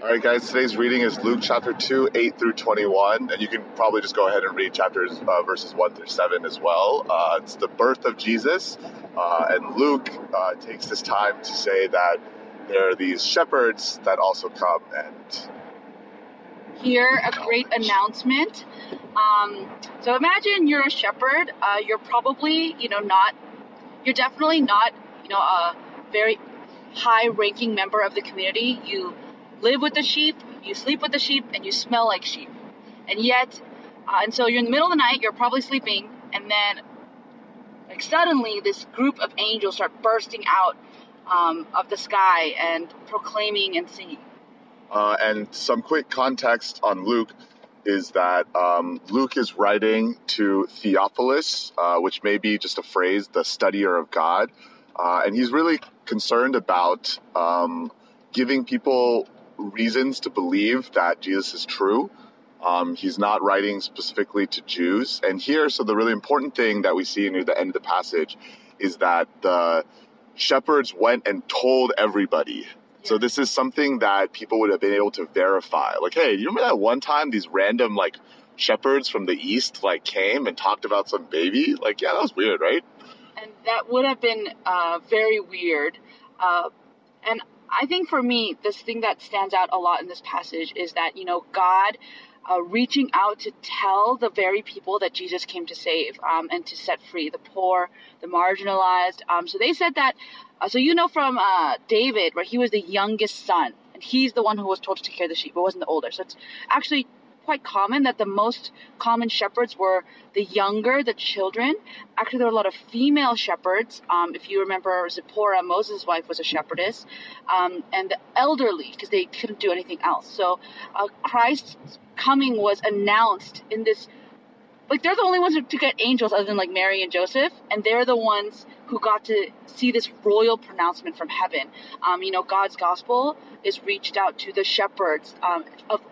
All right, guys, today's reading is Luke chapter 2, 8 through 21, and you can probably just go ahead and read chapters verses 1 through 7 as well. It's the birth of Jesus, and Luke takes this time to say that there are these shepherds that also come and hear a great announcement. So imagine you're a shepherd. You're probably, definitely not a very high-ranking member of the community. You live with the sheep, you sleep with the sheep, and you smell like sheep. And yet, and so you're in the middle of the night, you're probably sleeping, and then like suddenly this group of angels start bursting out of the sky and proclaiming and singing. And some quick context on Luke is that Luke is writing to Theophilus, which may be just a phrase, the studier of God. And he's really concerned about giving people reasons to believe that Jesus is true. He's not writing specifically to Jews. And here, so the really important thing that we see near the end of the passage is that the shepherds went and told everybody. So this is something that people would have been able to verify. Like, hey, you remember that one time these random, shepherds from the east, came and talked about some baby? Yeah, that was weird, right? And that would have been very weird. And I think for me, this thing that stands out a lot in this passage is that, God reaching out to tell the very people that Jesus came to save and to set free, the poor, the marginalized. So they said that, from David, where he was the youngest son, and he's the one who was told to take care of the sheep, but wasn't the older. So it's actually quite common that the most common shepherds were the younger, the children. Actually, there were a lot of female shepherds. If you remember, Zipporah, Moses' wife, was a shepherdess, and the elderly, because they couldn't do anything else. So Christ's coming was announced in this. They're the only ones who get angels other than Mary and Joseph, and they're the ones who got to see this royal pronouncement from heaven. God's gospel is reached out to the shepherds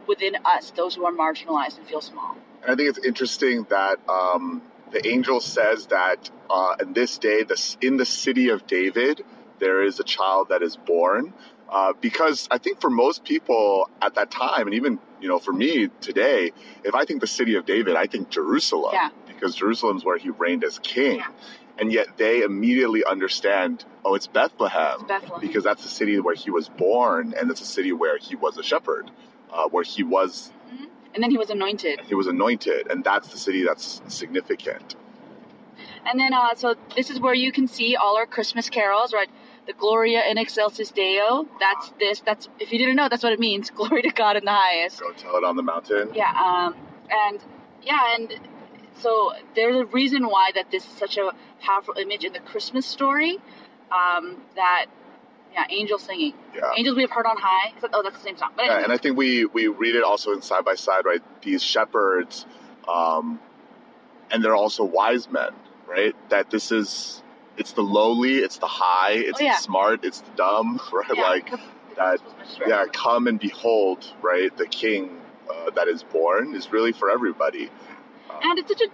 within us, those who are marginalized and feel small. And I think it's interesting that the angel says that in this day, in the city of David, there is a child that is born. Because I think for most people at that time, and even, for me today, if I think the city of David, I think Jerusalem, because Jerusalem's where he reigned as king. Yeah. And yet they immediately understand, it's Bethlehem, because that's the city where he was born, and it's a city where he was a shepherd, where he was. Mm-hmm. And then he was anointed. And that's the city that's significant. And then, so this is where you can see all our Christmas carols, right? The Gloria in Excelsis Deo, that's, if you didn't know, that's what it means. Glory to God in the highest. Go tell it on the mountain. Yeah, and so there's a reason why that this is such a powerful image in the Christmas story, angels singing. Yeah. Angels we have heard on high. That's the same song. But anyway. And I think we read it also in side by side, right? These shepherds, and they're also wise men, right? That this is... It's the lowly, it's the high, it's the smart, it's the dumb, right? Yeah, come and behold, right? The king that is born is really for everybody. And it's such a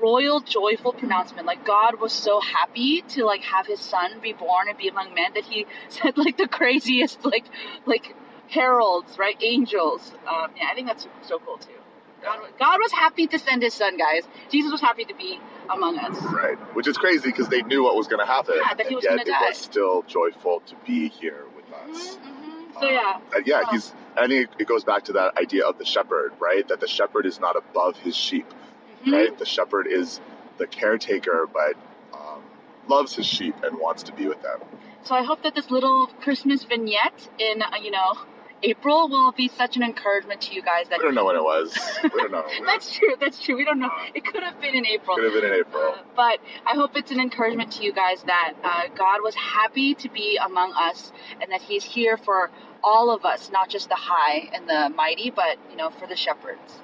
royal, joyful pronouncement. God was so happy to, have his son be born and be among men that he said, the craziest, heralds, right? Angels. I think that's so cool, too. God was happy to send his son, guys. Jesus was happy to be among us. Right. Which is crazy because they knew what was going to happen. Yeah, that he was going to die. It was still joyful to be here with us. Mm-hmm. So, I think it goes back to that idea of the shepherd, right? That the shepherd is not above his sheep, mm-hmm. right? The shepherd is the caretaker, but loves his sheep and wants to be with them. So I hope that this little Christmas vignette in, April will be such an encouragement to you guys. That we don't know when it was. We don't know. That's true. We don't know. It could have been in April. But I hope it's an encouragement to you guys that God was happy to be among us and that he's here for all of us, not just the high and the mighty, but, for the shepherds.